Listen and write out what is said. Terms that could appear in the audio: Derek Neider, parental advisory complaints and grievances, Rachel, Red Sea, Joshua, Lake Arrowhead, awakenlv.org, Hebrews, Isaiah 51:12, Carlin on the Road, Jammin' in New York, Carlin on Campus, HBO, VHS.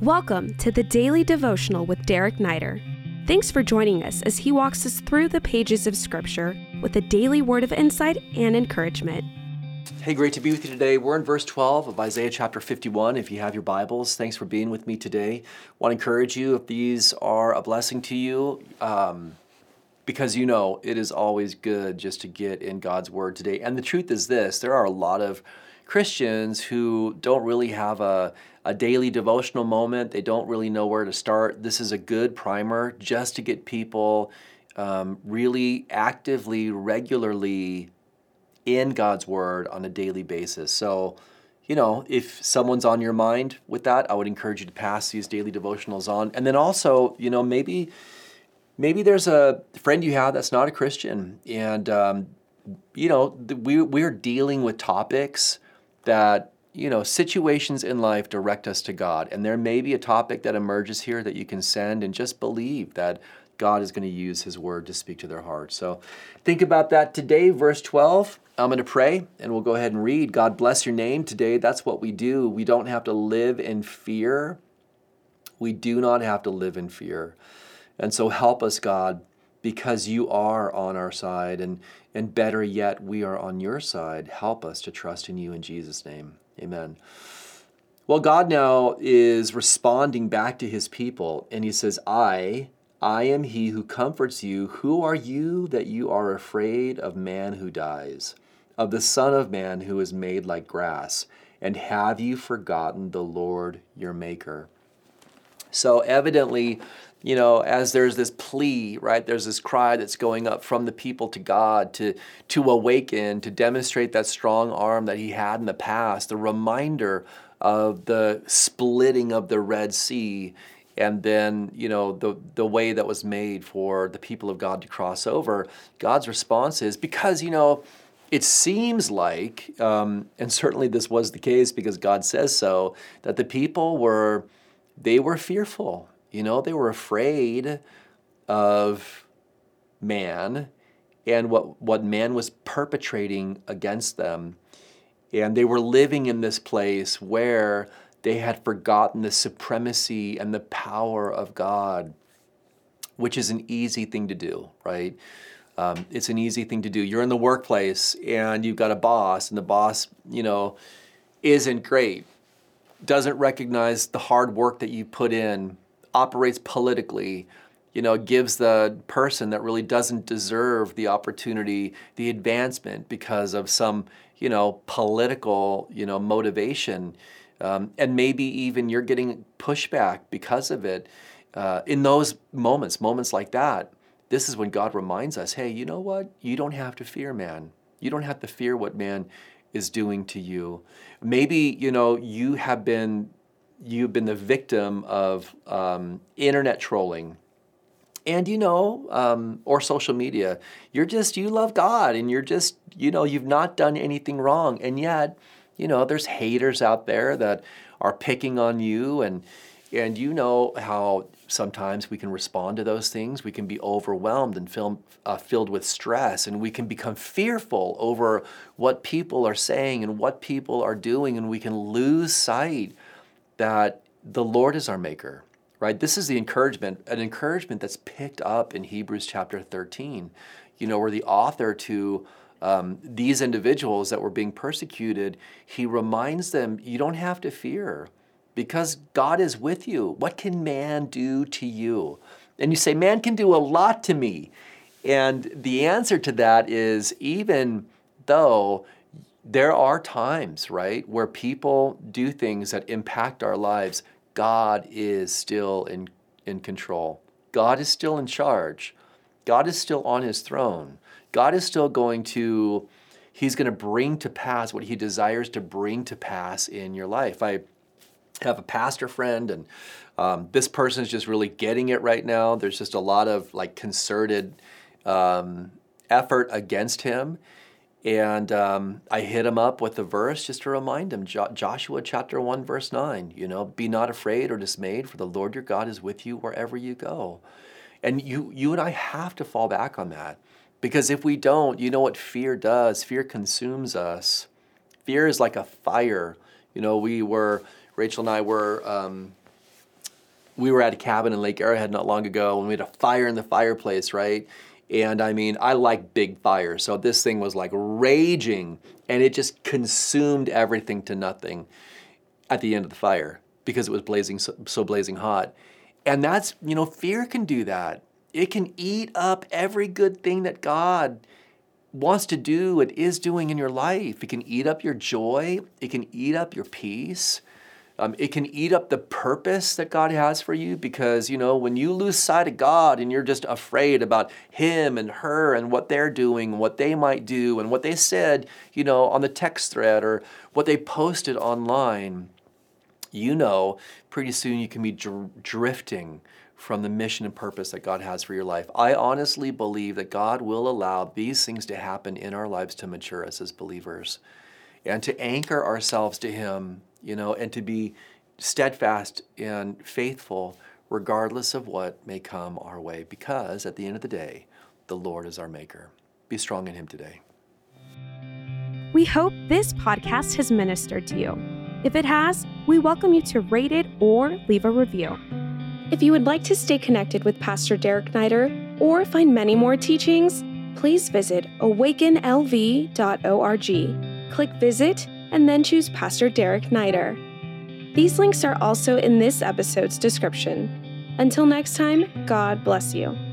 Welcome to the Daily Devotional with Derek Neider. Thanks for joining us as he walks us through the pages of Scripture with a daily word of insight and encouragement. Hey, great to be with you today. We're in verse 12 of Isaiah chapter 51, if you have your Bibles. Thanks for being with me today. I want to encourage you, if these are a blessing to you, because you know it is always good just to get in God's Word today. And the truth is this, there are a lot of Christians who don't really have a daily devotional moment. They don't really know where to start. This is a good primer just to get people really actively, regularly in God's Word on a daily basis. So, you know, if someone's on your mind with that, I would encourage you to pass these daily devotionals on. And then also, you know, maybe there's a friend you have that's not a Christian. And, you know, we're dealing with topics that, you know, situations in life direct us to God. And there may be a topic that emerges here that you can send and just believe that God is going to use His Word to speak to their heart. So think about that today, verse 12. I'm going to pray and we'll go ahead and read. God bless your name today. That's what we do. We don't have to live in fear. We do not have to live in fear. And so help us, God, because you are on our side. And better yet, we are on your side. Help us to trust in you in Jesus' name. Amen. Well, God now is responding back to His people. And He says, I am He who comforts you. Who are you that you are afraid of man who dies, of the Son of Man who is made like grass? And have you forgotten the Lord your Maker? So evidently, you know, as there's this plea, right, there's this cry that's going up from the people to God to awaken, to demonstrate that strong arm that He had in the past, the reminder of the splitting of the Red Sea. And then, you know, the way that was made for the people of God to cross over, God's response is, because, you know, it seems like, and certainly this was the case because God says so, that the people were fearful. You know, they were afraid of man and what man was perpetrating against them. And they were living in this place where they had forgotten the supremacy and the power of God, which is an easy thing to do, right? It's an easy thing to do. You're in the workplace and you've got a boss, and the boss, you know, isn't great, doesn't recognize the hard work that you put in, operates politically, you know, gives the person that really doesn't deserve the opportunity, the advancement because of some, you know, political, you know, motivation. And maybe even you're getting pushback because of it. In those moments like that, this is when God reminds us, hey, you know what? You don't have to fear man. You don't have to fear what man is doing to you. Maybe, you know, you've been the victim of internet trolling. And, you know, or social media. You love God and you're just, you know, you've not done anything wrong. And yet, you know, there's haters out there that are picking on you, and you know how sometimes we can respond to those things. We can be overwhelmed and filled with stress, and we can become fearful over what people are saying and what people are doing, and we can lose sight that the Lord is our Maker, right? This is the encouragement, an encouragement that's picked up in Hebrews chapter 13, you know, where the author to these individuals that were being persecuted, he reminds them, you don't have to fear because God is with you. What can man do to you? And you say, man can do a lot to me. And the answer to that is, even though there are times, right, where people do things that impact our lives, God is still in control. God is still in charge. God is still on His throne. God is still He's going to bring to pass what He desires to bring to pass in your life. I have a pastor friend, and this person's just really getting it right now. There's just a lot of like concerted effort against him. And I hit him up with the verse just to remind him, Joshua chapter 1, verse 9, you know, be not afraid or dismayed, for the Lord your God is with you wherever you go. And you and I have to fall back on that. Because if we don't, you know what fear does? Fear consumes us. Fear is like a fire. You know, Rachel and I were we were at a cabin in Lake Arrowhead not long ago, and we had a fire in the fireplace, right? And I mean, I like big fires, so this thing was like raging, and it just consumed everything to nothing at the end of the fire because it was blazing, so blazing hot. And that's, you know, fear can do that. It can eat up every good thing that God wants to do and is doing in your life. It can eat up your joy. It can eat up your peace. It can eat up the purpose that God has for you, because, you know, when you lose sight of God and you're just afraid about him and her and what they're doing, what they might do, and what they said, you know, on the text thread or what they posted online, you know, pretty soon you can be drifting from the mission and purpose that God has for your life. I honestly believe that God will allow these things to happen in our lives to mature us as believers and to anchor ourselves to him, you know, and to be steadfast and faithful regardless of what may come our way, because at the end of the day, the Lord is our maker. Be strong in him today. We hope this podcast has ministered to you. If it has, we welcome you to rate it or leave a review. If you would like to stay connected with Pastor Derek Neider or find many more teachings, please visit awakenlv.org. Click Visit and then choose Pastor Derek Neider. These links are also in this episode's description. Until next time, God bless you.